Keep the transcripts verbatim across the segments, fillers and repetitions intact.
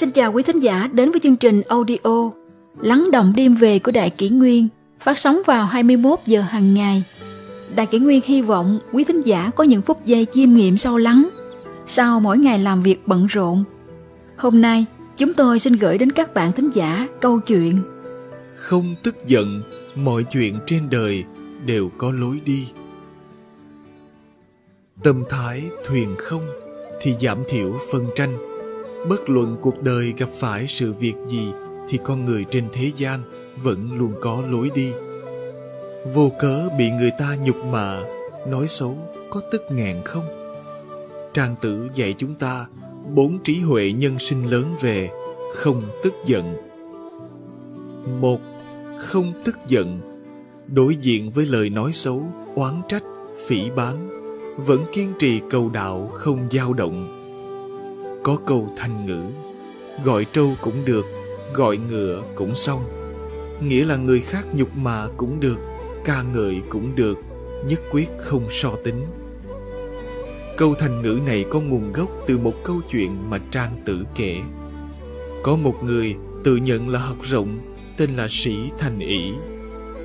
Xin chào quý thính giả đến với chương trình audio Lắng động đêm về của Đại Kỷ Nguyên, phát sóng vào hai mươi mốt giờ hàng ngày. Đại Kỷ Nguyên hy vọng quý thính giả có những phút giây chiêm nghiệm sâu lắng sau mỗi ngày làm việc bận rộn. Hôm nay, chúng tôi xin gửi đến các bạn thính giả câu chuyện Không tức giận, mọi chuyện trên đời đều có lối đi. Tâm thái thuyền không thì giảm thiểu phân tranh. Bất luận cuộc đời gặp phải sự việc gì thì con người trên thế gian vẫn luôn có lối đi. Vô cớ bị người ta nhục mạ, nói xấu có tức nghẹn không? Trang Tử dạy chúng ta bốn trí huệ nhân sinh lớn về không tức giận. Một, không tức giận. Đối diện với lời nói xấu, oán trách, phỉ báng, vẫn kiên trì cầu đạo không dao động. Có câu thành ngữ, gọi trâu cũng được, gọi ngựa cũng xong. Nghĩa là người khác nhục mạ cũng được, ca ngợi cũng được, nhất quyết không so tính. Câu thành ngữ này có nguồn gốc từ một câu chuyện mà Trang Tử kể. Có một người tự nhận là học rộng, tên là Sĩ Thành Ỷ.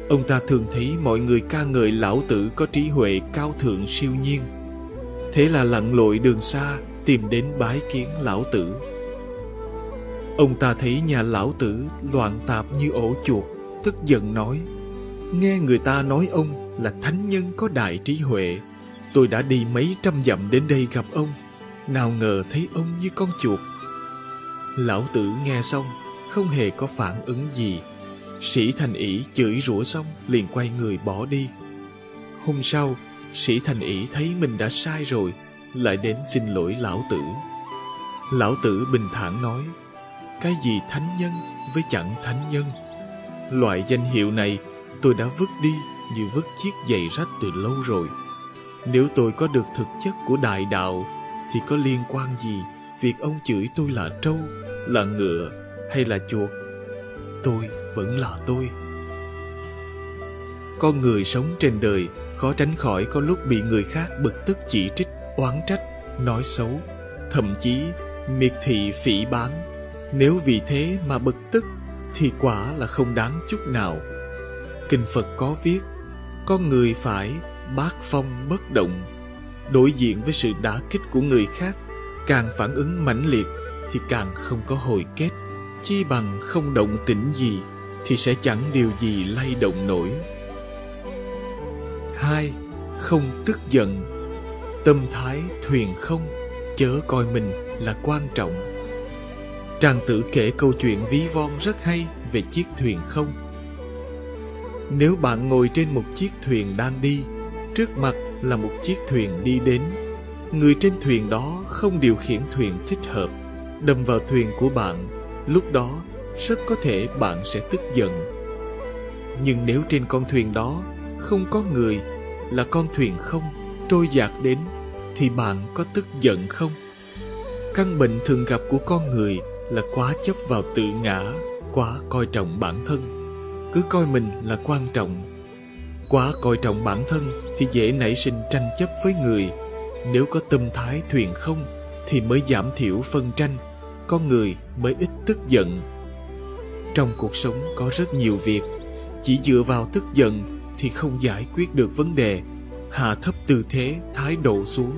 Ông ta thường thấy mọi người ca ngợi Lão Tử có trí huệ cao thượng siêu nhiên. Thế là lặn lội đường xa, tìm đến bái kiến Lão Tử. Ông ta thấy nhà Lão Tử loạn tạp như ổ chuột, tức giận nói: nghe người ta nói ông là thánh nhân có đại trí huệ, tôi đã đi mấy trăm dặm đến đây gặp ông, nào ngờ thấy ông như con chuột. Lão Tử nghe xong không hề có phản ứng gì. Sĩ Thành Ỷ chửi rủa xong liền quay người bỏ đi. Hôm sau, Sĩ Thành Ỷ thấy mình đã sai rồi, lại đến xin lỗi Lão Tử. Lão Tử bình thản nói: cái gì thánh nhân với chẳng thánh nhân, loại danh hiệu này tôi đã vứt đi như vứt chiếc giày rách từ lâu rồi. Nếu tôi có được thực chất của đại đạo thì có liên quan gì việc ông chửi tôi là trâu, là ngựa hay là chuột? Tôi vẫn là tôi. Con người sống trên đời khó tránh khỏi có lúc bị người khác bực tức chỉ trích, oán trách, nói xấu, thậm chí miệt thị phỉ báng. Nếu vì thế mà bực tức thì quả là không đáng chút nào. Kinh Phật có viết, con người phải bát phong bất động. Đối diện với sự đả kích của người khác, càng phản ứng mãnh liệt thì càng không có hồi kết, chi bằng không động tĩnh gì thì sẽ chẳng điều gì lay động nổi. Hai, không tức giận. Tâm thái thuyền không, chớ coi mình là quan trọng. Trang Tử kể câu chuyện ví von rất hay về chiếc thuyền không. Nếu bạn ngồi trên một chiếc thuyền đang đi, trước mặt là một chiếc thuyền đi đến. Người trên thuyền đó không điều khiển thuyền thích hợp, đâm vào thuyền của bạn, lúc đó rất có thể bạn sẽ tức giận. Nhưng nếu trên con thuyền đó không có người, là con thuyền không, trôi dạt đến, thì bạn có tức giận không? Căn bệnh thường gặp của con người là quá chấp vào tự ngã, quá coi trọng bản thân, cứ coi mình là quan trọng. Quá coi trọng bản thân thì dễ nảy sinh tranh chấp với người. Nếu có tâm thái thuyền không thì mới giảm thiểu phân tranh, con người mới ít tức giận. Trong cuộc sống có rất nhiều việc, chỉ dựa vào tức giận thì không giải quyết được vấn đề. Hạ thấp tư thế, thái độ xuống,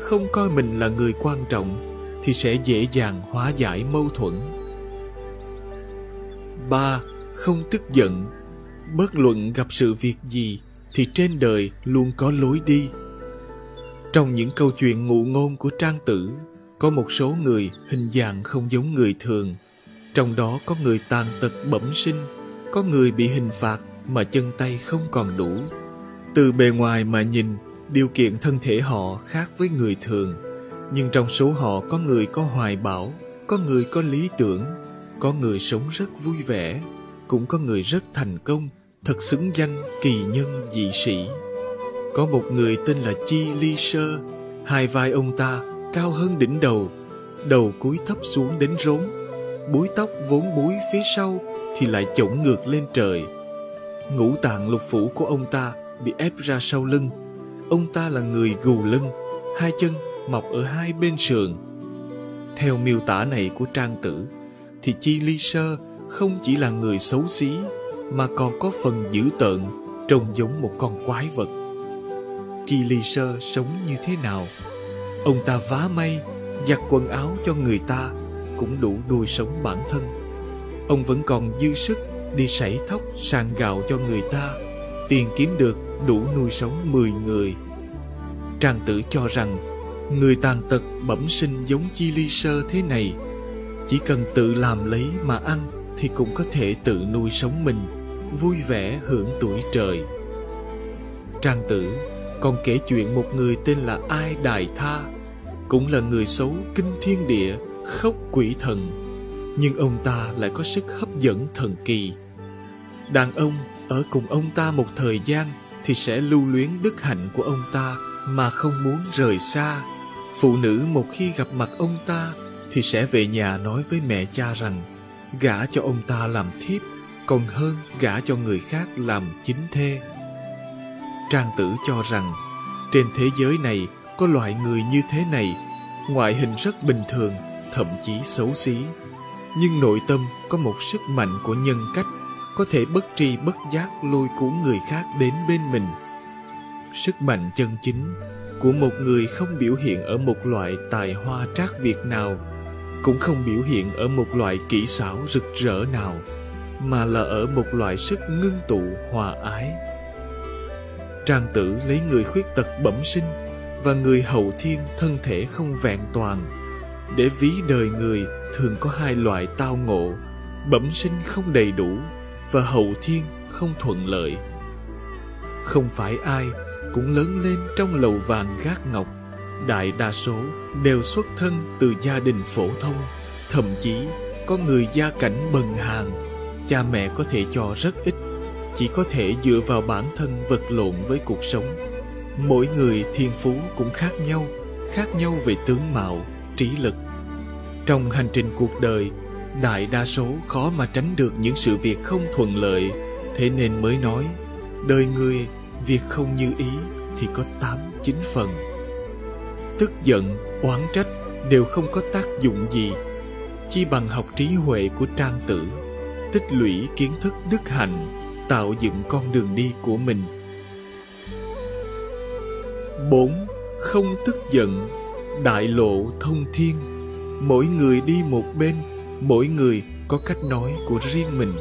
không coi mình là người quan trọng thì sẽ dễ dàng hóa giải mâu thuẫn. Ba, không tức giận. Bất luận gặp sự việc gì thì trên đời luôn có lối đi. Trong những câu chuyện ngụ ngôn của Trang Tử, có một số người hình dạng không giống người thường. Trong đó có người tàn tật bẩm sinh, có người bị hình phạt mà chân tay không còn đủ. Từ bề ngoài mà nhìn, điều kiện thân thể họ khác với người thường. Nhưng trong số họ có người có hoài bão, có người có lý tưởng, có người sống rất vui vẻ, cũng có người rất thành công, thật xứng danh kỳ nhân dị sĩ. Có một người tên là Chi Ly Sơ, hai vai ông ta cao hơn đỉnh đầu, đầu cúi thấp xuống đến rốn, búi tóc vốn búi phía sau thì lại chổng ngược lên trời. Ngũ tạng lục phủ của ông ta bị ép ra sau lưng. Ông ta là người gù lưng, hai chân mọc ở hai bên sườn. Theo miêu tả này của Trang Tử, thì Chi Ly Sơ không chỉ là người xấu xí, mà còn có phần dữ tợn, trông giống một con quái vật. Chi Ly Sơ sống như thế nào? Ông ta vá may, giặt quần áo cho người ta, cũng đủ nuôi sống bản thân. Ông vẫn còn dư sức đi sảy thóc sàng gạo cho người ta, tiền kiếm được đủ nuôi sống mười người. Trang Tử cho rằng, người tàn tật bẩm sinh giống Chi Ly Sơ thế này, chỉ cần tự làm lấy mà ăn thì cũng có thể tự nuôi sống mình, vui vẻ hưởng tuổi trời. Trang Tử còn kể chuyện một người tên là Ai Đài Tha, cũng là người xấu kinh thiên địa, khóc quỷ thần, nhưng ông ta lại có sức hấp dẫn thần kỳ. Đàn ông ở cùng ông ta một thời gian thì sẽ lưu luyến đức hạnh của ông ta mà không muốn rời xa. Phụ nữ một khi gặp mặt ông ta thì sẽ về nhà nói với mẹ cha rằng gả cho ông ta làm thiếp còn hơn gả cho người khác làm chính thê. Trang Tử cho rằng trên thế giới này có loại người như thế này, ngoại hình rất bình thường, thậm chí xấu xí, nhưng nội tâm có một sức mạnh của nhân cách, có thể bất tri bất giác lôi cuốn người khác đến bên mình. Sức mạnh chân chính của một người không biểu hiện ở một loại tài hoa trác việt nào, cũng không biểu hiện ở một loại kỹ xảo rực rỡ nào, mà là ở một loại sức ngưng tụ hòa ái. Trang Tử lấy người khuyết tật bẩm sinh và người hậu thiên thân thể không vẹn toàn để ví đời người thường có hai loại tao ngộ: bẩm sinh không đầy đủ và hậu thiên không thuận lợi. Không phải ai cũng lớn lên trong lầu vàng gác ngọc, đại đa số đều xuất thân từ gia đình phổ thông, thậm chí có người gia cảnh bần hàn, cha mẹ có thể cho rất ít, chỉ có thể dựa vào bản thân vật lộn với cuộc sống. Mỗi người thiên phú cũng khác nhau, khác nhau về tướng mạo, trí lực. Trong hành trình cuộc đời, đại đa số khó mà tránh được những sự việc không thuận lợi, thế nên mới nói đời người việc không như ý thì có tám chín phần. Tức giận, oán trách đều không có tác dụng gì, chi bằng học trí huệ của Trang Tử, tích lũy kiến thức đức hạnh, tạo dựng con đường đi của mình. Bốn. Không tức giận, đại lộ thông thiên. Mỗi người đi một bên, mỗi người có cách nói của riêng mình.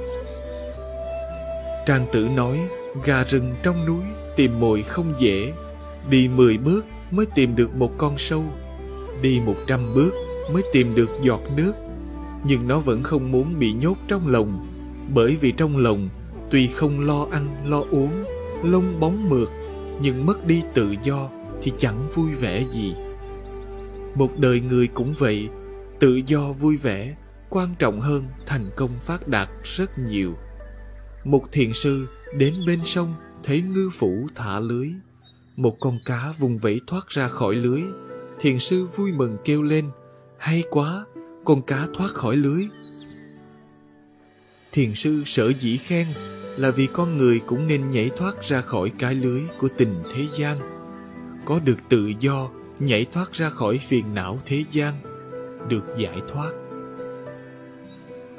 Trang Tử nói, gà rừng trong núi tìm mồi không dễ, đi mười bước mới tìm được một con sâu, đi một trăm bước mới tìm được giọt nước, nhưng nó vẫn không muốn bị nhốt trong lồng, bởi vì trong lồng tuy không lo ăn lo uống, lông bóng mượt, nhưng mất đi tự do thì chẳng vui vẻ gì. Một đời người cũng vậy, tự do vui vẻ quan trọng hơn thành công phát đạt rất nhiều. Một thiền sư đến bên sông thấy ngư phủ thả lưới, một con cá vùng vẫy thoát ra khỏi lưới. Thiền sư vui mừng kêu lên, hay quá, con cá thoát khỏi lưới. Thiền sư sở dĩ khen là vì con người cũng nên nhảy thoát ra khỏi cái lưới của tình thế gian, có được tự do, nhảy thoát ra khỏi phiền não thế gian, được giải thoát.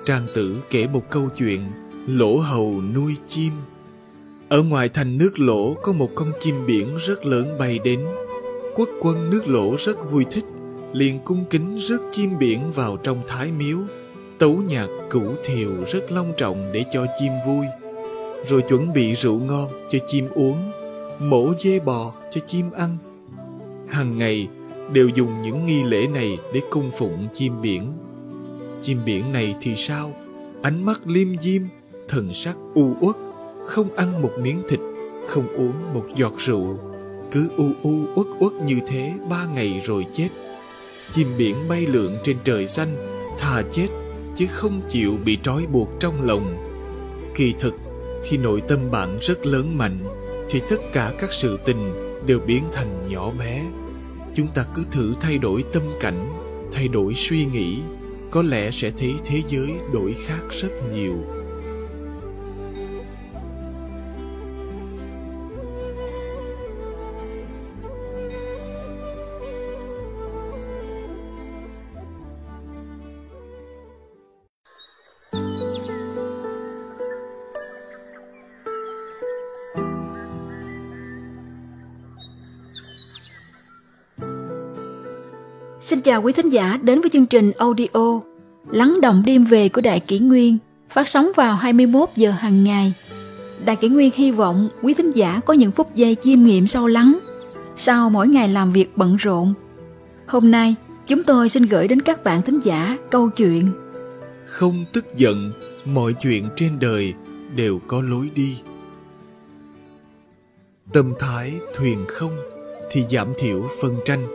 Trang Tử kể một câu chuyện lỗ hầu nuôi chim. Ở ngoài thành nước Lỗ có một con chim biển rất lớn bay đến. Quốc quân nước Lỗ rất vui thích, liền cung kính rước chim biển vào trong thái miếu, tấu nhạc cửu thiều rất long trọng để cho chim vui, rồi chuẩn bị rượu ngon cho chim uống, mổ dê bò cho chim ăn. Hàng ngày đều dùng những nghi lễ này để cung phụng chim biển. Chim biển này thì sao? Ánh mắt liêm diêm, thần sắc u uất, không ăn một miếng thịt, không uống một giọt rượu, cứ u u uất uất như thế ba ngày rồi chết. Chim biển bay lượn trên trời xanh, thà chết chứ không chịu bị trói buộc trong lồng. Kỳ thực, khi nội tâm bạn rất lớn mạnh thì tất cả các sự tình đều biến thành nhỏ bé. Chúng ta cứ thử thay đổi tâm cảnh, thay đổi suy nghĩ, có lẽ sẽ thấy thế giới đổi khác rất nhiều. Xin chào quý thính giả đến với chương trình audio Lắng động đêm về của Đại Kỷ Nguyên, phát sóng vào hai mươi mốt giờ hàng ngày. Đại Kỷ Nguyên hy vọng quý thính giả có những phút giây chiêm nghiệm sâu lắng sau mỗi ngày làm việc bận rộn. Hôm nay, chúng tôi xin gửi đến các bạn thính giả câu chuyện Không tức giận, mọi chuyện trên đời đều có lối đi. Tâm thái thuyền không thì giảm thiểu phân tranh.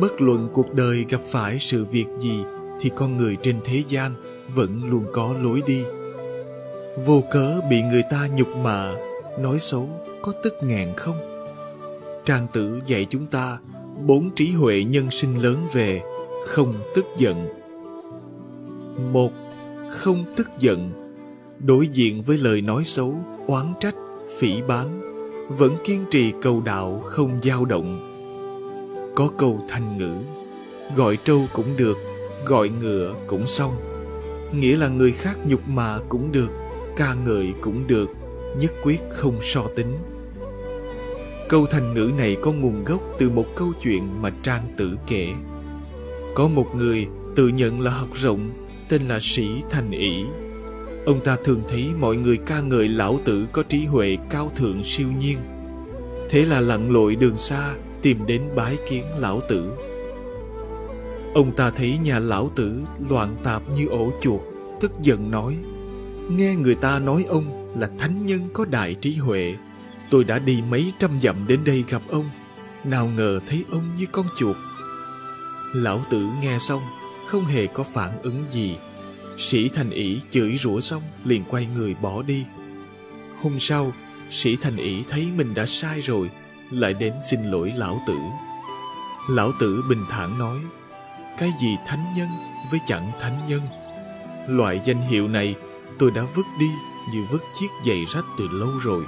Bất luận cuộc đời gặp phải sự việc gì thì con người trên thế gian vẫn luôn có lối đi. Vô cớ bị người ta nhục mạ, nói xấu có tức nghẹn không? Trang Tử dạy chúng ta bốn trí huệ nhân sinh lớn về không tức giận. Một, không tức giận. Đối diện với lời nói xấu, oán trách, phỉ báng, vẫn kiên trì cầu đạo không dao động. Có câu thành ngữ, gọi trâu cũng được, gọi ngựa cũng xong. Nghĩa là người khác nhục mạ cũng được, ca ngợi cũng được, nhất quyết không so tính. Câu thành ngữ này có nguồn gốc từ một câu chuyện mà Trang Tử kể. Có một người tự nhận là học rộng, tên là Sĩ Thành Ỷ. Ông ta thường thấy mọi người ca ngợi Lão Tử có trí huệ cao thượng siêu nhiên. Thế là lặn lội đường xa, tìm đến bái kiến Lão Tử. Ông ta thấy nhà Lão Tử loạn tạp như ổ chuột, tức giận nói: nghe người ta nói ông là thánh nhân có đại trí huệ, tôi đã đi mấy trăm dặm đến đây gặp ông, nào ngờ thấy ông như con chuột. Lão Tử nghe xong không hề có phản ứng gì. Sĩ Thành Ỷ chửi rủa xong liền quay người bỏ đi. Hôm sau, Sĩ Thành Ỷ thấy mình đã sai rồi, lại đến xin lỗi Lão Tử. Lão Tử bình thản nói: cái gì thánh nhân với chẳng thánh nhân, loại danh hiệu này tôi đã vứt đi như vứt chiếc giày rách từ lâu rồi.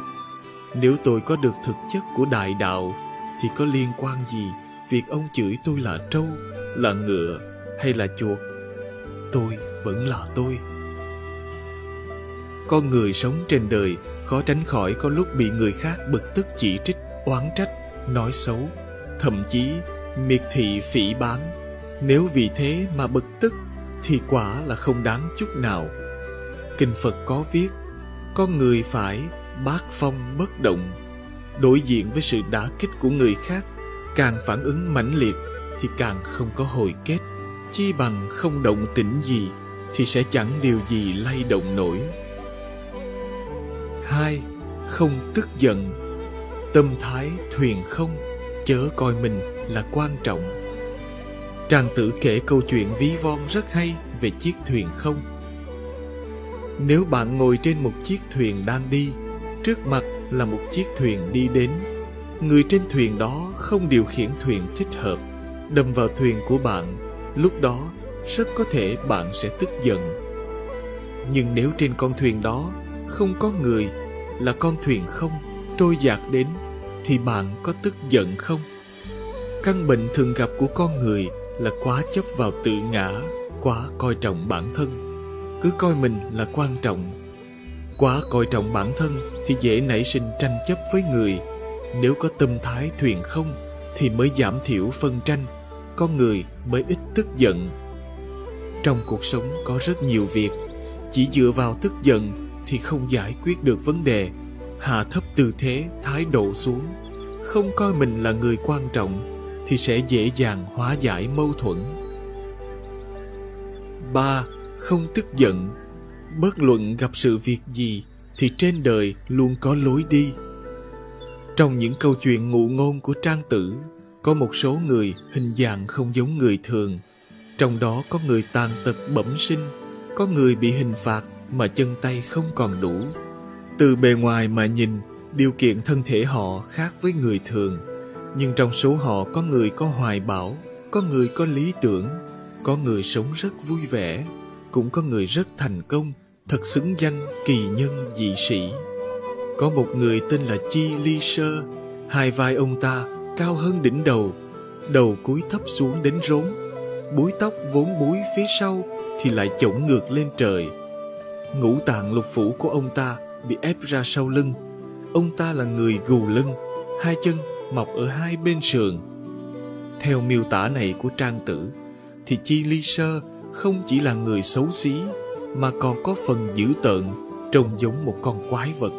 Nếu tôi có được thực chất của đại đạo thì có liên quan gì việc ông chửi tôi là trâu, là ngựa hay là chuột? Tôi vẫn là tôi. Con người sống trên đời khó tránh khỏi có lúc bị người khác bực tức chỉ trích, oán trách, nói xấu, thậm chí miệt thị phỉ báng. Nếu vì thế mà bực tức thì quả là không đáng chút nào. Kinh Phật có viết: con người phải bát phong bất động. Đối diện với sự đả kích của người khác, càng phản ứng mãnh liệt thì càng không có hồi kết, chi bằng không động tĩnh gì thì sẽ chẳng điều gì lay động nổi. Hai, không tức giận. Tâm thái thuyền không, chớ coi mình là quan trọng. Trang Tử kể câu chuyện ví von rất hay về chiếc thuyền không. Nếu bạn ngồi trên một chiếc thuyền đang đi, trước mặt là một chiếc thuyền đi đến. Người trên thuyền đó không điều khiển thuyền thích hợp, đâm vào thuyền của bạn, lúc đó rất có thể bạn sẽ tức giận. Nhưng nếu trên con thuyền đó không có người, là con thuyền không, trôi dạt đến, thì bạn có tức giận không? Căn bệnh thường gặp của con người là quá chấp vào tự ngã, quá coi trọng bản thân, cứ coi mình là quan trọng. Quá coi trọng bản thân thì dễ nảy sinh tranh chấp với người. Nếu có tâm thái thuyền không thì mới giảm thiểu phân tranh, con người mới ít tức giận. Trong cuộc sống có rất nhiều việc, chỉ dựa vào tức giận thì không giải quyết được vấn đề. Hạ thấp tư thế, thái độ xuống, không coi mình là người quan trọng thì sẽ dễ dàng hóa giải mâu thuẫn. Ba, không tức giận. Bất luận gặp sự việc gì thì trên đời luôn có lối đi. Trong những câu chuyện ngụ ngôn của Trang Tử, có một số người hình dạng không giống người thường. Trong đó có người tàn tật bẩm sinh, có người bị hình phạt mà chân tay không còn đủ. Từ bề ngoài mà nhìn, điều kiện thân thể họ khác với người thường. Nhưng trong số họ có người có hoài bão, có người có lý tưởng, có người sống rất vui vẻ, cũng có người rất thành công, thật xứng danh kỳ nhân dị sĩ. Có một người tên là Chi Ly Sơ, hai vai ông ta cao hơn đỉnh đầu, đầu cúi thấp xuống đến rốn, búi tóc vốn búi phía sau thì lại chổng ngược lên trời. Ngũ tạng lục phủ của ông ta bị ép ra sau lưng. Ông ta là người gù lưng, hai chân mọc ở hai bên sườn. Theo miêu tả này của Trang Tử, thì Chi Ly Sơ không chỉ là người xấu xí, mà còn có phần dữ tợn, trông giống một con quái vật.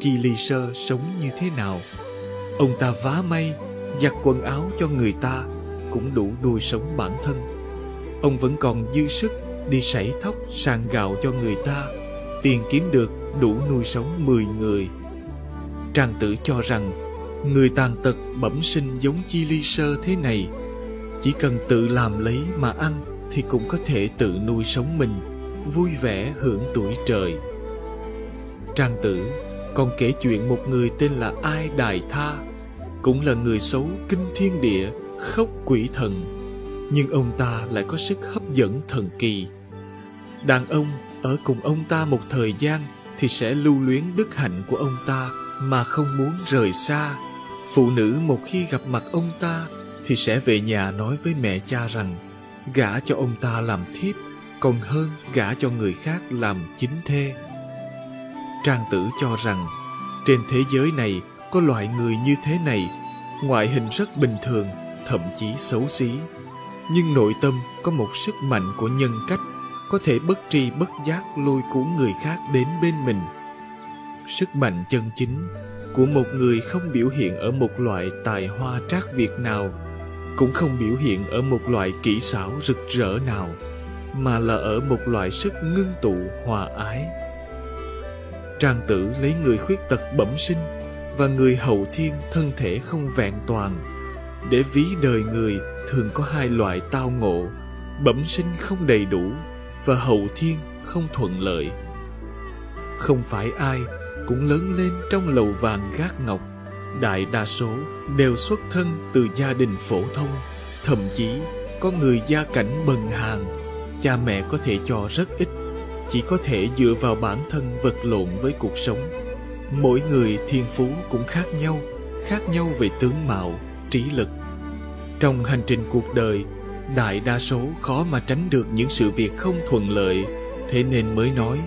Chi Ly Sơ sống như thế nào? Ông ta vá may, giặt quần áo cho người ta, cũng đủ nuôi sống bản thân. Ông vẫn còn dư sức đi sảy thóc sàng gạo cho người ta, tiền kiếm được đủ nuôi sống mười người. Trang Tử cho rằng, người tàn tật bẩm sinh giống Chi Ly Sơ thế này, chỉ cần tự làm lấy mà ăn thì cũng có thể tự nuôi sống mình, vui vẻ hưởng tuổi trời. Trang Tử còn kể chuyện một người tên là Ai Đài Tha, cũng là người xấu kinh thiên địa, khóc quỷ thần, nhưng ông ta lại có sức hấp dẫn thần kỳ. Đàn ông ở cùng ông ta một thời gian thì sẽ lưu luyến đức hạnh của ông ta mà không muốn rời xa. Phụ nữ một khi gặp mặt ông ta thì sẽ về nhà nói với mẹ cha rằng gả cho ông ta làm thiếp còn hơn gả cho người khác làm chính thê. Trang Tử cho rằng trên thế giới này có loại người như thế này, ngoại hình rất bình thường, thậm chí xấu xí, nhưng nội tâm có một sức mạnh của nhân cách, có thể bất tri bất giác lôi cuốn người khác đến bên mình. Sức mạnh chân chính của một người không biểu hiện ở một loại tài hoa trác việt nào, cũng không biểu hiện ở một loại kỹ xảo rực rỡ nào, mà là ở một loại sức ngưng tụ hòa ái. Trang Tử lấy người khuyết tật bẩm sinh và người hậu thiên thân thể không vẹn toàn để ví đời người thường có hai loại tao ngộ: bẩm sinh không đầy đủ và hậu thiên không thuận lợi. Không phải ai cũng lớn lên trong lầu vàng gác ngọc, đại đa số đều xuất thân từ gia đình phổ thông, thậm chí có người gia cảnh bần hàn, cha mẹ có thể cho rất ít, chỉ có thể dựa vào bản thân vật lộn với cuộc sống. Mỗi người thiên phú cũng khác nhau, khác nhau về tướng mạo, trí lực. Trong hành trình cuộc đời, đại đa số khó mà tránh được những sự việc không thuận lợi, thế nên mới nói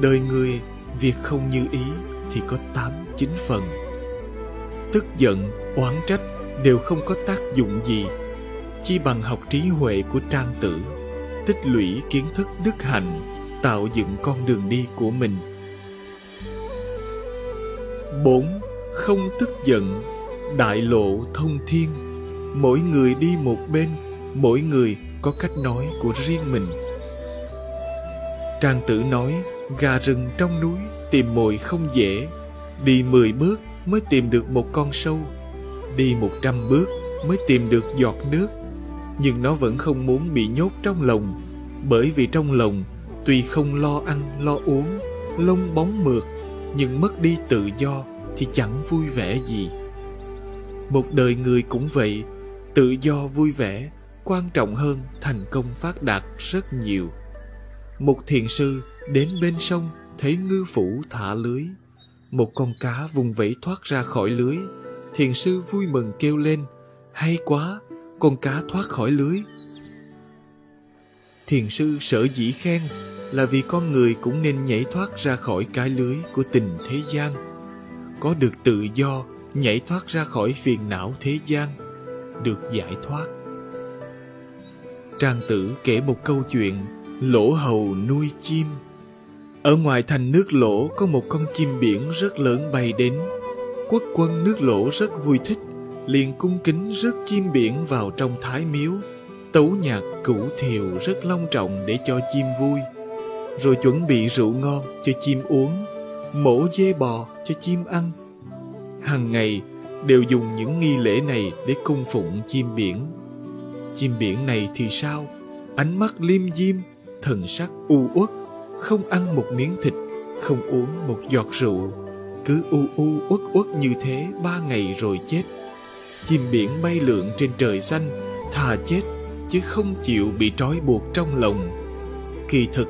đời người việc không như ý thì có tám chín phần. Tức giận, oán trách đều không có tác dụng gì, chi bằng học trí huệ của Trang Tử, tích lũy kiến thức đức hạnh, tạo dựng con đường đi của mình. Bốn. Không tức giận, đại lộ thông thiên. Mỗi người đi một bên, mỗi người có cách nói của riêng mình. Trang Tử nói, gà rừng trong núi tìm mồi không dễ, đi mười bước mới tìm được một con sâu, đi một trăm bước mới tìm được giọt nước, nhưng nó vẫn không muốn bị nhốt trong lồng, bởi vì trong lồng tuy không lo ăn lo uống, lông bóng mượt, nhưng mất đi tự do thì chẳng vui vẻ gì. Một đời người cũng vậy, tự do vui vẻ quan trọng hơn thành công phát đạt rất nhiều. Một thiền sư đến bên sông thấy ngư phủ thả lưới, một con cá vùng vẫy thoát ra khỏi lưới. Thiền sư vui mừng kêu lên, hay quá, con cá thoát khỏi lưới. Thiền sư sở dĩ khen là vì con người cũng nên nhảy thoát ra khỏi cái lưới của tình thế gian, có được tự do, nhảy thoát ra khỏi phiền não thế gian, được giải thoát. Trang Tử kể một câu chuyện lỗ hầu nuôi chim. Ở ngoài thành nước Lỗ có một con chim biển rất lớn bay đến. Quốc quân nước Lỗ rất vui thích, liền cung kính rước chim biển vào trong thái miếu, tấu nhạc cửu thiều rất long trọng để cho chim vui, rồi chuẩn bị rượu ngon cho chim uống, mổ dê bò cho chim ăn. Hàng ngày đều dùng những nghi lễ này để cung phụng chim biển. Chim biển này thì sao? Ánh mắt liêm diêm, thần sắc u uất, không ăn một miếng thịt, không uống một giọt rượu, cứ u u uất uất như thế ba ngày rồi chết. Chim biển bay lượn trên trời xanh, thà chết chứ không chịu bị trói buộc trong lồng. Kỳ thực,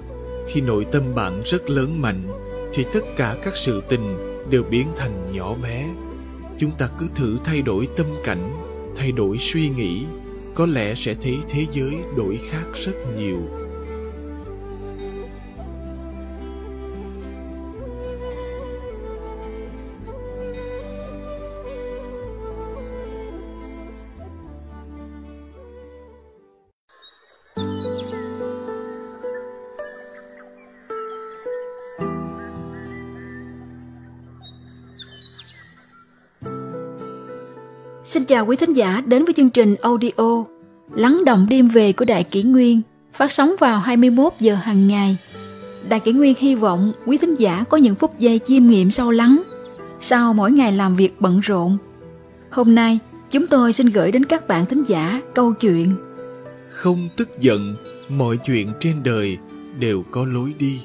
khi nội tâm bạn rất lớn mạnh thì tất cả các sự tình đều biến thành nhỏ bé. Chúng ta cứ thử thay đổi tâm cảnh, thay đổi suy nghĩ, có lẽ sẽ thấy thế giới đổi khác rất nhiều. Xin chào quý thính giả đến với chương trình audio Lắng động đêm về của Đại Kỷ Nguyên, phát sóng vào hai mươi mốt giờ hàng ngày. Đại Kỷ Nguyên hy vọng quý thính giả có những phút giây chiêm nghiệm sâu lắng sau mỗi ngày làm việc bận rộn. Hôm nay, chúng tôi xin gửi đến các bạn thính giả câu chuyện Không tức giận, mọi chuyện trên đời đều có lối đi.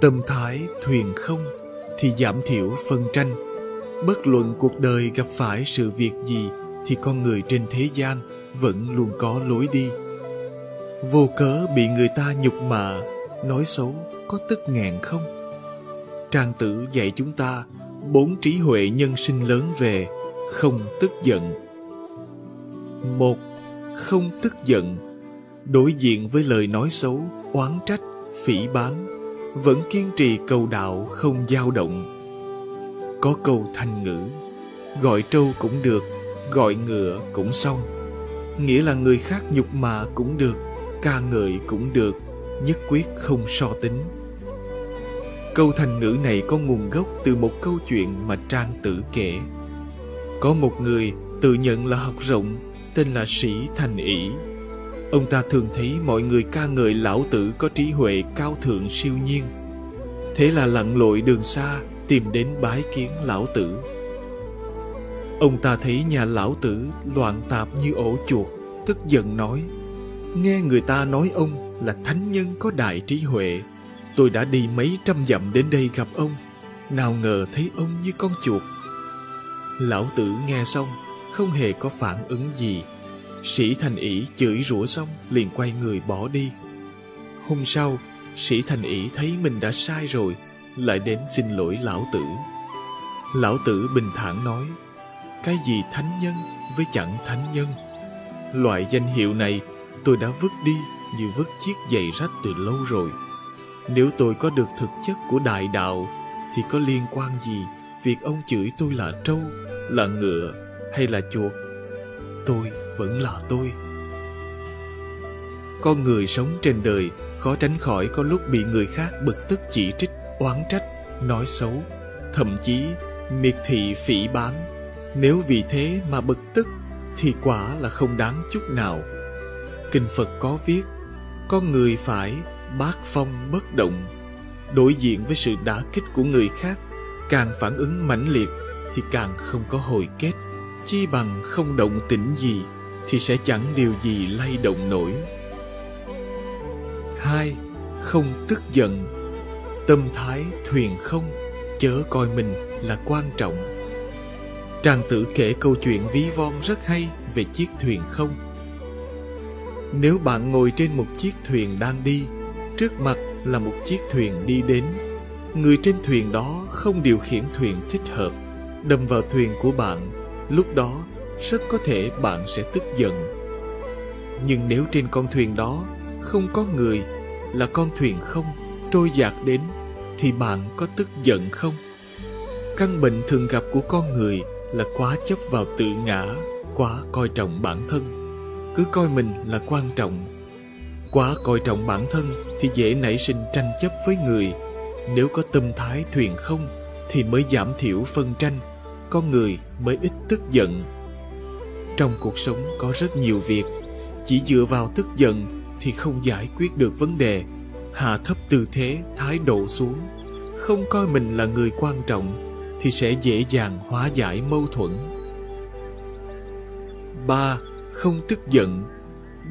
Tâm thái thuyền không thì giảm thiểu phân tranh. Bất luận cuộc đời gặp phải sự việc gì thì con người trên thế gian vẫn luôn có lối đi. Vô cớ bị người ta nhục mạ, nói xấu có tức nghẹn không? Trang Tử dạy chúng ta bốn trí huệ nhân sinh lớn về không tức giận. Một, không tức giận. Đối diện với lời nói xấu, oán trách, phỉ báng, vẫn kiên trì cầu đạo không dao động. Có câu thành ngữ, gọi trâu cũng được, gọi ngựa cũng xong. Nghĩa là người khác nhục mạ cũng được, ca ngợi cũng được, nhất quyết không so tính. Câu thành ngữ này có nguồn gốc từ một câu chuyện mà Trang Tử kể. Có một người tự nhận là học rộng, tên là Sĩ Thành Ỷ. Ông ta thường thấy mọi người ca ngợi Lão Tử có trí huệ cao thượng siêu nhiên. Thế là lặn lội đường xa, tìm đến bái kiến Lão Tử. Ông ta thấy nhà Lão Tử loạn tạp như ổ chuột, tức giận nói: nghe người ta nói ông là thánh nhân có đại trí huệ, tôi đã đi mấy trăm dặm đến đây gặp ông, nào ngờ thấy ông như con chuột. Lão Tử nghe xong không hề có phản ứng gì. Sĩ Thành Ỷ chửi rủa xong liền quay người bỏ đi. Hôm sau, Sĩ Thành Ỷ thấy mình đã sai rồi, lại đến xin lỗi Lão Tử. Lão Tử bình thản nói: cái gì thánh nhân với chẳng thánh nhân, loại danh hiệu này tôi đã vứt đi như vứt chiếc giày rách từ lâu rồi. Nếu tôi có được thực chất của đại đạo thì có liên quan gì việc ông chửi tôi là trâu, là ngựa hay là chuột? Tôi vẫn là tôi. Con người sống trên đời khó tránh khỏi có lúc bị người khác bực tức chỉ trích, oán trách, nói xấu, thậm chí miệt thị phỉ báng. Nếu vì thế mà bực tức thì quả là không đáng chút nào. Kinh Phật có viết: con người phải bát phong bất động. Đối diện với sự đả kích của người khác, càng phản ứng mãnh liệt thì càng không có hồi kết. Chi bằng không động tĩnh gì thì sẽ chẳng điều gì lay động nổi. Hai, không tức giận. Tâm thái thuyền không, chớ coi mình là quan trọng. Trang Tử kể câu chuyện ví von rất hay về chiếc thuyền không. Nếu bạn ngồi trên một chiếc thuyền đang đi, trước mặt là một chiếc thuyền đi đến. Người trên thuyền đó không điều khiển thuyền thích hợp, đâm vào thuyền của bạn, lúc đó rất có thể bạn sẽ tức giận. Nhưng nếu trên con thuyền đó không có người, là con thuyền không, trôi dạt đến, thì bạn có tức giận không? Căn bệnh thường gặp của con người là quá chấp vào tự ngã, quá coi trọng bản thân, cứ coi mình là quan trọng. Quá coi trọng bản thân thì dễ nảy sinh tranh chấp với người. Nếu có tâm thái thuyền không thì mới giảm thiểu phân tranh, con người mới ít tức giận. Trong cuộc sống có rất nhiều việc, chỉ dựa vào tức giận thì không giải quyết được vấn đề. Hạ thấp tư thế, thái độ xuống, không coi mình là người quan trọng thì sẽ dễ dàng hóa giải mâu thuẫn. Ba, không tức giận.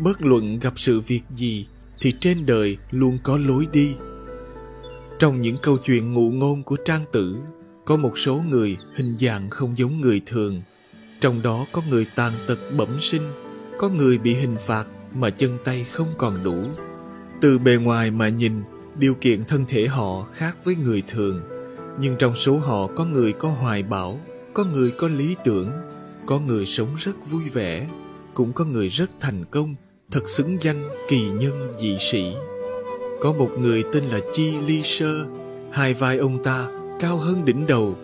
Bất luận gặp sự việc gì thì trên đời luôn có lối đi. Trong những câu chuyện ngụ ngôn của Trang Tử, có một số người hình dạng không giống người thường. Trong đó có người tàn tật bẩm sinh, có người bị hình phạt mà chân tay không còn đủ. Từ bề ngoài mà nhìn, điều kiện thân thể họ khác với người thường. Nhưng trong số họ có người có hoài bão, có người có lý tưởng, có người sống rất vui vẻ, cũng có người rất thành công, thật xứng danh kỳ nhân dị sĩ. Có một người tên là Chi Ly Sơ, hai vai ông ta cao hơn đỉnh đầu,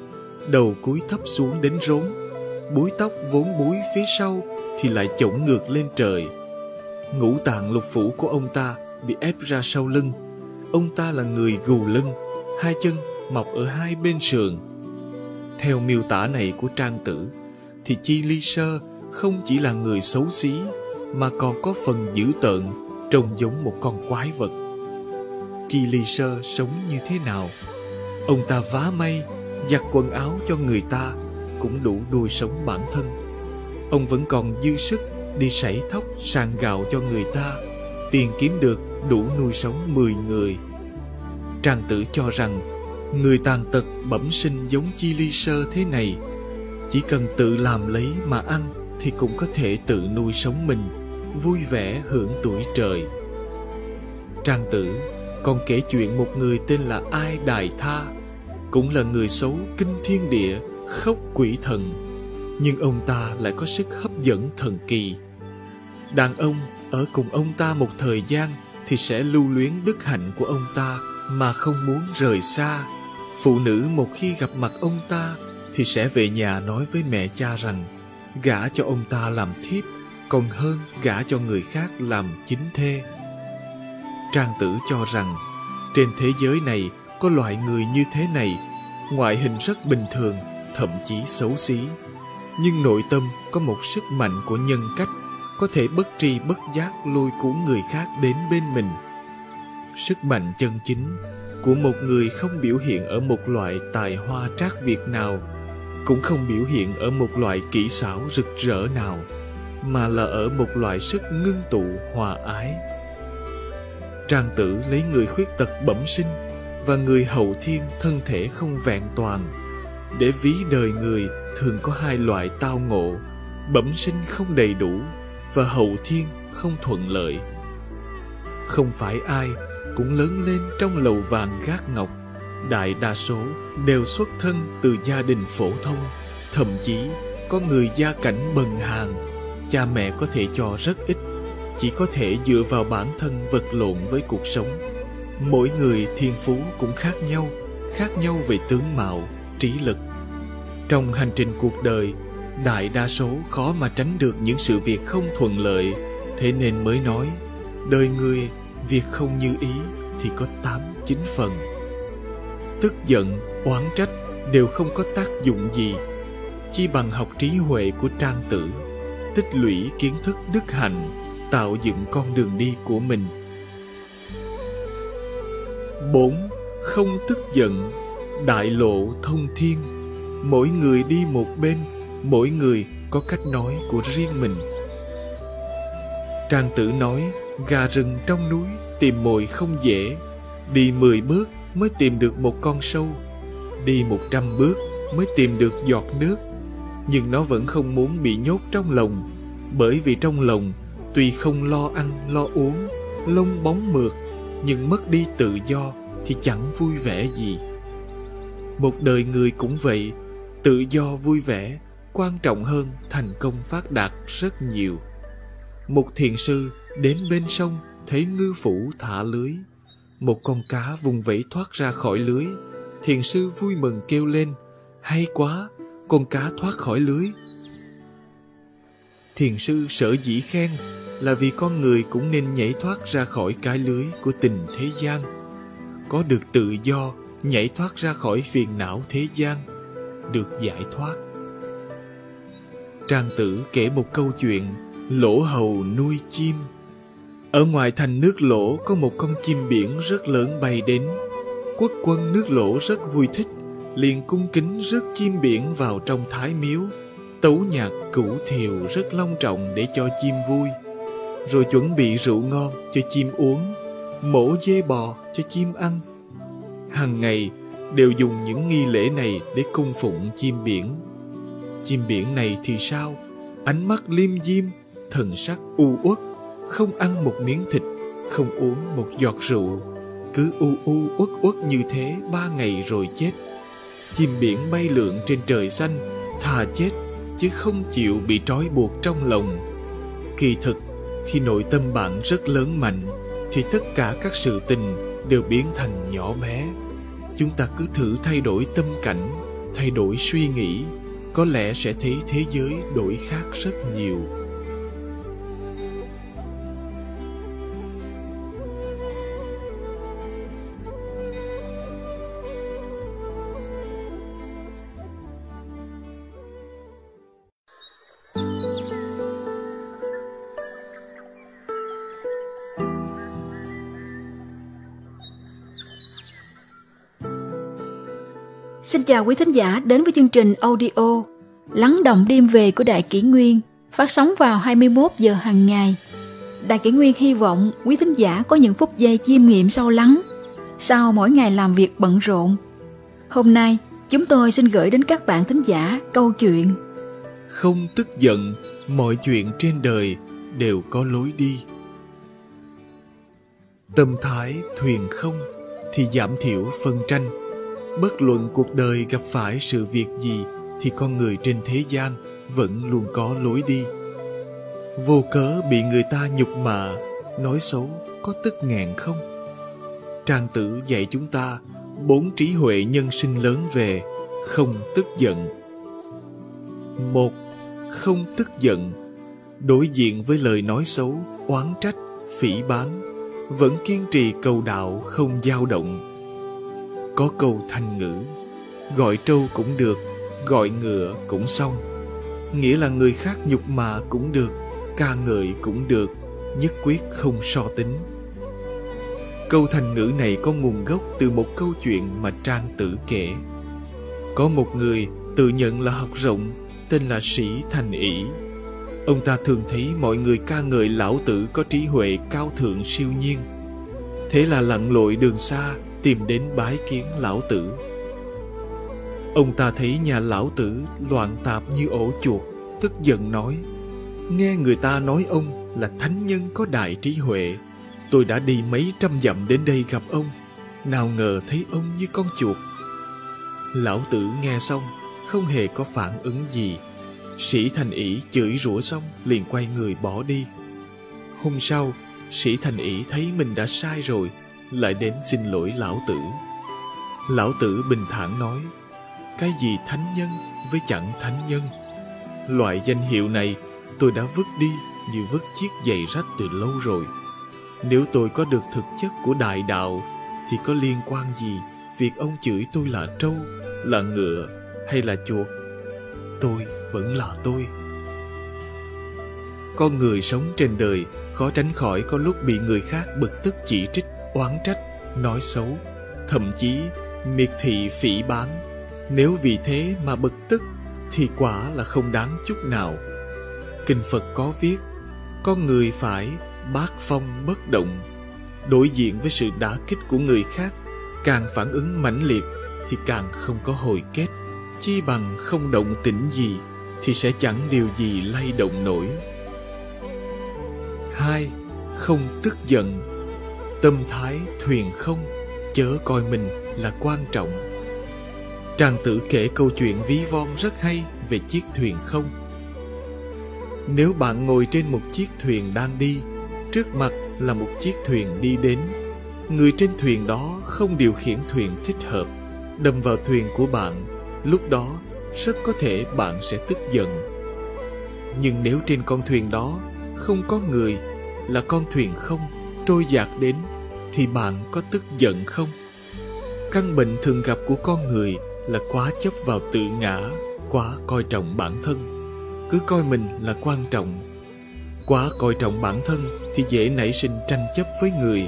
đầu cúi thấp xuống đến rốn, búi tóc vốn búi phía sau thì lại chổng ngược lên trời. Ngũ tạng lục phủ của ông ta bị ép ra sau lưng. Ông ta là người gù lưng, hai chân mọc ở hai bên sườn. Theo miêu tả này của Trang Tử, thì Chi Ly Sơ không chỉ là người xấu xí, mà còn có phần dữ tợn, trông giống một con quái vật. Chi Ly Sơ sống như thế nào? Ông ta vá may, giặt quần áo cho người ta, cũng đủ nuôi sống bản thân. Ông vẫn còn dư sức đi sảy thóc sàng gạo cho người ta, tiền kiếm được đủ nuôi sống mười người. Trang Tử cho rằng, người tàn tật bẩm sinh giống Chi Ly Sơ thế này, chỉ cần tự làm lấy mà ăn thì cũng có thể tự nuôi sống mình, vui vẻ hưởng tuổi trời. Trang Tử còn kể chuyện một người tên là Ai Đài Tha, cũng là người xấu kinh thiên địa, khóc quỷ thần, nhưng ông ta lại có sức hấp dẫn thần kỳ. Đàn ông ở cùng ông ta một thời gian thì sẽ lưu luyến đức hạnh của ông ta mà không muốn rời xa. Phụ nữ một khi gặp mặt ông ta thì sẽ về nhà nói với mẹ cha rằng gả cho ông ta làm thiếp còn hơn gả cho người khác làm chính thê. Trang Tử cho rằng trên thế giới này có loại người như thế này, ngoại hình rất bình thường, thậm chí xấu xí, nhưng nội tâm có một sức mạnh của nhân cách, có thể bất tri bất giác lôi cuốn người khác đến bên mình. Sức mạnh chân chính của một người không biểu hiện ở một loại tài hoa trác việt nào, cũng không biểu hiện ở một loại kỹ xảo rực rỡ nào, mà là ở một loại sức ngưng tụ hòa ái. Trang Tử lấy người khuyết tật bẩm sinh và người hậu thiên thân thể không vẹn toàn để ví đời người thường có hai loại tao ngộ: bẩm sinh không đầy đủ và hậu thiên không thuận lợi. Không phải ai cũng lớn lên trong lầu vàng gác ngọc, đại đa số đều xuất thân từ gia đình phổ thông, thậm chí có người gia cảnh bần hàn, cha mẹ có thể cho rất ít, chỉ có thể dựa vào bản thân vật lộn với cuộc sống. Mỗi người thiên phú cũng khác nhau, khác nhau về tướng mạo, trí lực. Trong hành trình cuộc đời, đại đa số khó mà tránh được những sự việc không thuận lợi, thế nên mới nói đời người việc không như ý thì có tám chín phần. Tức giận, oán trách đều không có tác dụng gì, chi bằng học trí huệ của Trang Tử, tích lũy kiến thức đức hạnh, tạo dựng con đường đi của mình. Bốn. Không tức giận, đại lộ thông thiên. Mỗi người đi một bên, mỗi người có cách nói của riêng mình. Trang Tử nói, gà rừng trong núi tìm mồi không dễ, đi mười bước mới tìm được một con sâu, đi một trăm bước mới tìm được giọt nước, nhưng nó vẫn không muốn bị nhốt trong lồng, bởi vì trong lồng tuy không lo ăn lo uống, lông bóng mượt, nhưng mất đi tự do thì chẳng vui vẻ gì. Một đời người cũng vậy, tự do vui vẻ quan trọng hơn thành công phát đạt rất nhiều. Một thiền sư đến bên sông thấy ngư phủ thả lưới, một con cá vùng vẫy thoát ra khỏi lưới. Thiền sư vui mừng kêu lên, hay quá, con cá thoát khỏi lưới. Thiền sư sở dĩ khen là vì con người cũng nên nhảy thoát ra khỏi cái lưới của tình thế gian, có được tự do, nhảy thoát ra khỏi phiền não thế gian, được giải thoát. Trang Tử kể một câu chuyện lỗ hầu nuôi chim. Ở ngoài thành nước Lỗ có một con chim biển rất lớn bay đến. Quốc quân nước Lỗ rất vui thích, liền cung kính rước chim biển vào trong thái miếu, tấu nhạc cửu thiều rất long trọng để cho chim vui, rồi chuẩn bị rượu ngon cho chim uống, mổ dê bò cho chim ăn. Hàng ngày đều dùng những nghi lễ này để cung phụng chim biển. Chim biển này thì sao? Ánh mắt liêm diêm, thần sắc u uất, không ăn một miếng thịt, không uống một giọt rượu, cứ u u uất uất như thế ba ngày rồi chết. Chim biển bay lượn trên trời xanh, thà chết chứ không chịu bị trói buộc trong lồng. Kỳ thực, khi nội tâm bạn rất lớn mạnh, thì tất cả các sự tình đều biến thành nhỏ bé. Chúng ta cứ thử thay đổi tâm cảnh, thay đổi suy nghĩ, có lẽ sẽ thấy thế giới đổi khác rất nhiều. Xin chào quý thính giả đến với chương trình audio Lắng động đêm về của Đại Kỷ Nguyên, phát sóng vào hai mươi mốt giờ hàng ngày. Đại Kỷ Nguyên hy vọng quý thính giả có những phút giây chiêm nghiệm sâu lắng sau mỗi ngày làm việc bận rộn. Hôm nay, chúng tôi xin gửi đến các bạn thính giả câu chuyện Không tức giận, mọi chuyện trên đời đều có lối đi. Tâm thái thuyền không thì giảm thiểu phân tranh. Bất luận cuộc đời gặp phải sự việc gì thì con người trên thế gian vẫn luôn có lối đi. Vô cớ bị người ta nhục mạ, nói xấu có tức nghẹn không? Trang Tử dạy chúng ta bốn trí huệ nhân sinh lớn về không tức giận. Một, không tức giận. Đối diện với lời nói xấu, oán trách, phỉ báng, vẫn kiên trì cầu đạo không dao động. Có câu thành ngữ, gọi trâu cũng được, gọi ngựa cũng xong. Nghĩa là người khác nhục mạ cũng được, ca ngợi cũng được, nhất quyết không so tính. Câu thành ngữ này có nguồn gốc từ một câu chuyện mà Trang Tử kể. Có một người tự nhận là học rộng, tên là Sĩ Thành Ỷ. Ông ta thường thấy mọi người ca ngợi Lão Tử có trí huệ cao thượng siêu nhiên. Thế là lặn lội đường xa, tìm đến bái kiến Lão Tử. Ông ta thấy nhà Lão Tử loạn tạp như ổ chuột, tức giận nói: nghe người ta nói ông là thánh nhân có đại trí huệ, tôi đã đi mấy trăm dặm đến đây gặp ông, nào ngờ thấy ông như con chuột. Lão Tử nghe xong không hề có phản ứng gì. Sĩ Thành Ỷ chửi rủa xong liền quay người bỏ đi. Hôm sau, Sĩ Thành Ỷ thấy mình đã sai rồi, lại đến xin lỗi Lão Tử. Lão Tử bình thản nói: cái gì thánh nhân với chẳng thánh nhân, loại danh hiệu này tôi đã vứt đi như vứt chiếc giày rách từ lâu rồi. Nếu tôi có được thực chất của đại đạo thì có liên quan gì việc ông chửi tôi là trâu, là ngựa hay là chuột? Tôi vẫn là tôi. Con người sống trên đời khó tránh khỏi có lúc bị người khác bực tức chỉ trích, oán trách, nói xấu, thậm chí miệt thị phỉ báng. Nếu vì thế mà bực tức thì quả là không đáng chút nào. Kinh Phật có viết: con người phải bát phong bất động. Đối diện với sự đả kích của người khác, càng phản ứng mãnh liệt thì càng không có hồi kết, chi bằng không động tĩnh gì thì sẽ chẳng điều gì lay động nổi. Hai, không tức giận. Tâm thái thuyền không, chớ coi mình là quan trọng. Trang Tử kể câu chuyện ví von rất hay về chiếc thuyền không. Nếu bạn ngồi trên một chiếc thuyền đang đi, trước mặt là một chiếc thuyền đi đến. Người trên thuyền đó không điều khiển thuyền thích hợp, đâm vào thuyền của bạn, lúc đó rất có thể bạn sẽ tức giận. Nhưng nếu trên con thuyền đó không có người, là con thuyền không, trôi dạt đến, thì bạn có tức giận không? Căn bệnh thường gặp của con người là quá chấp vào tự ngã, quá coi trọng bản thân, cứ coi mình là quan trọng. Quá coi trọng bản thân thì dễ nảy sinh tranh chấp với người.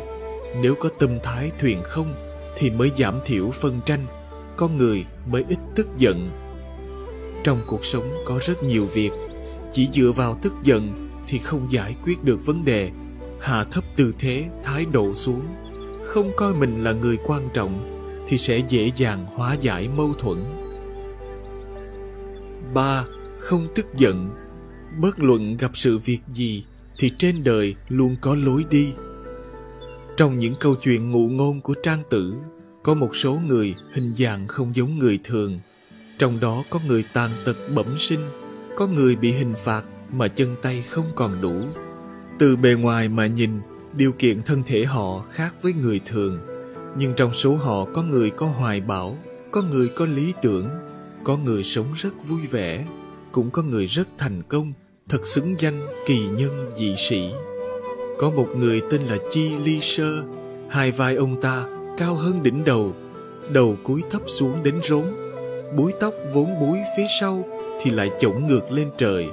Nếu có tâm thái thuyền không thì mới giảm thiểu phân tranh, con người mới ít tức giận. Trong cuộc sống có rất nhiều việc, chỉ dựa vào tức giận thì không giải quyết được vấn đề. Hạ thấp tư thế, thái độ xuống, không coi mình là người quan trọng thì sẽ dễ dàng hóa giải mâu thuẫn. Ba, không tức giận. Bất luận gặp sự việc gì thì trên đời luôn có lối đi. Trong những câu chuyện ngụ ngôn của Trang Tử, có một số người hình dạng không giống người thường. Trong đó có người tàn tật bẩm sinh, có người bị hình phạt mà chân tay không còn đủ. Từ bề ngoài mà nhìn, điều kiện thân thể họ khác với người thường. Nhưng trong số họ có người có hoài bão, có người có lý tưởng, có người sống rất vui vẻ, cũng có người rất thành công, thật xứng danh kỳ nhân dị sĩ. Có một người tên là Chi Ly Sơ, hai vai ông ta cao hơn đỉnh đầu, đầu cúi thấp xuống đến rốn, búi tóc vốn búi phía sau thì lại chổng ngược lên trời.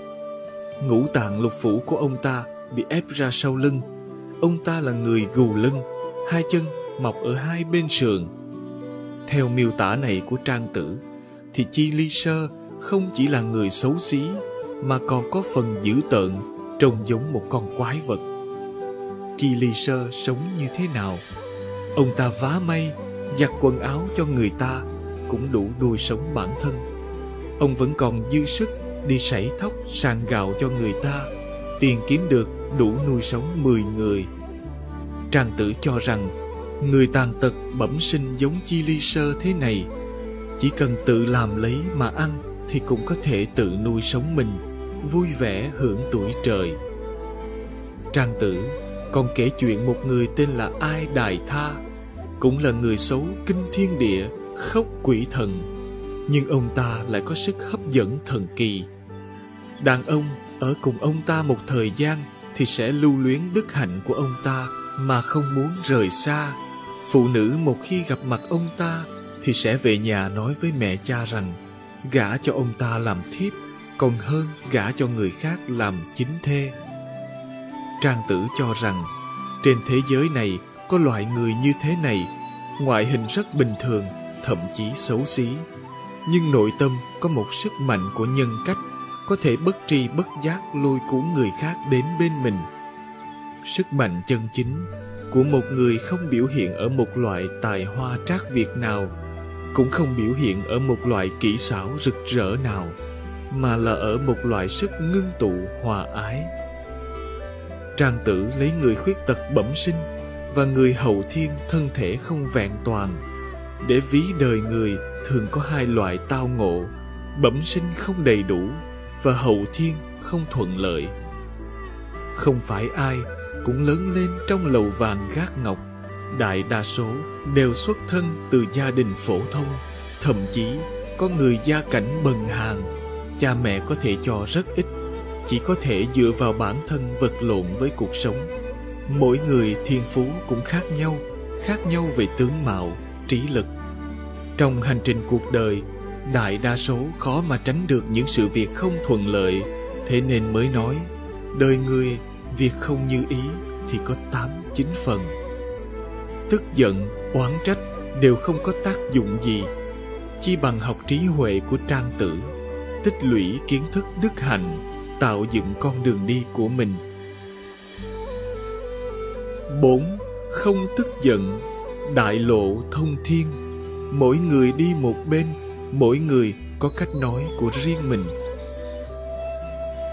Ngũ tạng lục phủ của ông ta bị ép ra sau lưng. Ông ta là người gù lưng, hai chân mọc ở hai bên sườn. Theo miêu tả này của Trang Tử, thì Chi Ly Sơ không chỉ là người xấu xí, mà còn có phần dữ tợn, trông giống một con quái vật. Chi Ly Sơ sống như thế nào? Ông ta vá may, giặt quần áo cho người ta, cũng đủ nuôi sống bản thân. Ông vẫn còn dư sức đi sảy thóc sàn gạo cho người ta, tiền kiếm được đủ nuôi sống mười người. Trang Tử cho rằng, người tàn tật bẩm sinh giống Chi Ly Sơ thế này, chỉ cần tự làm lấy mà ăn thì cũng có thể tự nuôi sống mình, vui vẻ hưởng tuổi trời. Trang Tử còn kể chuyện một người tên là Ai Đài Tha, cũng là người xấu kinh thiên địa, khóc quỷ thần, nhưng ông ta lại có sức hấp dẫn thần kỳ. Đàn ông ở cùng ông ta một thời gian thì sẽ lưu luyến đức hạnh của ông ta mà không muốn rời xa. Phụ nữ một khi gặp mặt ông ta thì sẽ về nhà nói với mẹ cha rằng gả cho ông ta làm thiếp còn hơn gả cho người khác làm chính thê. Trang Tử cho rằng trên thế giới này có loại người như thế này, ngoại hình rất bình thường, thậm chí xấu xí, nhưng nội tâm có một sức mạnh của nhân cách, có thể bất tri bất giác lôi cuốn người khác đến bên mình. Sức mạnh chân chính của một người không biểu hiện ở một loại tài hoa trác việt nào, cũng không biểu hiện ở một loại kỹ xảo rực rỡ nào, mà là ở một loại sức ngưng tụ hòa ái. Trang Tử lấy người khuyết tật bẩm sinh và người hậu thiên thân thể không vẹn toàn để ví đời người thường có hai loại tao ngộ: bẩm sinh không đầy đủ và hậu thiên không thuận lợi. Không phải ai cũng lớn lên trong lầu vàng gác ngọc, đại đa số đều xuất thân từ gia đình phổ thông, thậm chí có người gia cảnh bần hàn, cha mẹ có thể cho rất ít, chỉ có thể dựa vào bản thân vật lộn với cuộc sống. Mỗi người thiên phú cũng khác nhau, khác nhau về tướng mạo, trí lực. Trong hành trình cuộc đời, đại đa số khó mà tránh được những sự việc không thuận lợi, thế nên mới nói đời người việc không như ý thì có tám chín phần. Tức giận, oán trách đều không có tác dụng gì, chi bằng học trí huệ của Trang Tử, tích lũy kiến thức đức hạnh, tạo dựng con đường đi của mình. Bốn. Không tức giận, đại lộ thông thiên. Mỗi người đi một bên, mỗi người có cách nói của riêng mình.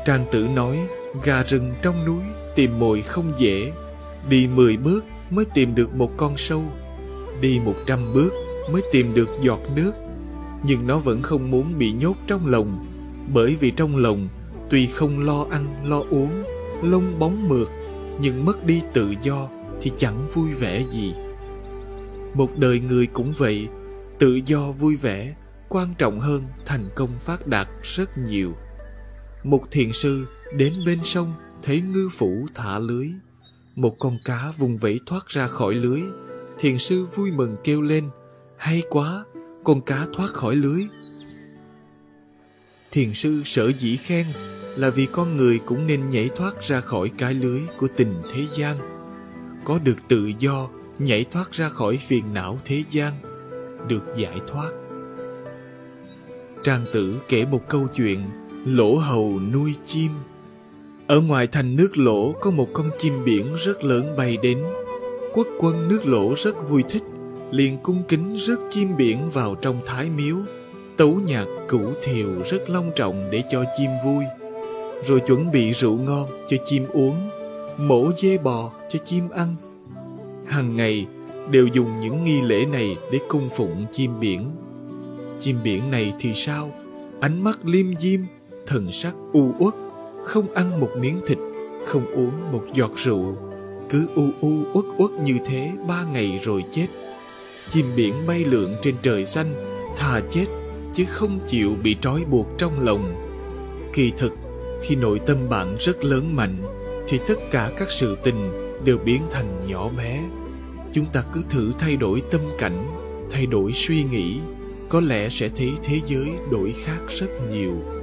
Trang Tử nói, gà rừng trong núi tìm mồi không dễ, đi mười bước mới tìm được một con sâu, đi một trăm bước mới tìm được giọt nước, nhưng nó vẫn không muốn bị nhốt trong lồng, bởi vì trong lồng tuy không lo ăn lo uống, lông bóng mượt, nhưng mất đi tự do thì chẳng vui vẻ gì. Một đời người cũng vậy, tự do vui vẻ quan trọng hơn thành công phát đạt rất nhiều. Một thiền sư đến bên sông thấy ngư phủ thả lưới, một con cá vùng vẫy thoát ra khỏi lưới. Thiền sư vui mừng kêu lên, hay quá, con cá thoát khỏi lưới. Thiền sư sở dĩ khen là vì con người cũng nên nhảy thoát ra khỏi cái lưới của tình thế gian, có được tự do, nhảy thoát ra khỏi phiền não thế gian, được giải thoát. Trang Tử kể một câu chuyện lỗ hầu nuôi chim. Ở ngoài thành nước Lỗ có một con chim biển rất lớn bay đến. Quốc quân nước Lỗ rất vui thích, liền cung kính rước chim biển vào trong thái miếu, tấu nhạc cửu thiều rất long trọng để cho chim vui, rồi chuẩn bị rượu ngon cho chim uống, mổ dê bò cho chim ăn. Hằng ngày đều dùng những nghi lễ này để cung phụng chim biển. Chim biển này thì sao? Ánh mắt liêm diêm, thần sắc u uất, không ăn một miếng thịt, không uống một giọt rượu, cứ u u uất uất như thế ba ngày rồi chết. Chim biển bay lượn trên trời xanh, thà chết chứ không chịu bị trói buộc trong lồng. Kỳ thực, khi nội tâm bạn rất lớn mạnh thì tất cả các sự tình đều biến thành nhỏ bé. Chúng ta cứ thử thay đổi tâm cảnh, thay đổi suy nghĩ, có lẽ sẽ thấy thế giới đổi khác rất nhiều.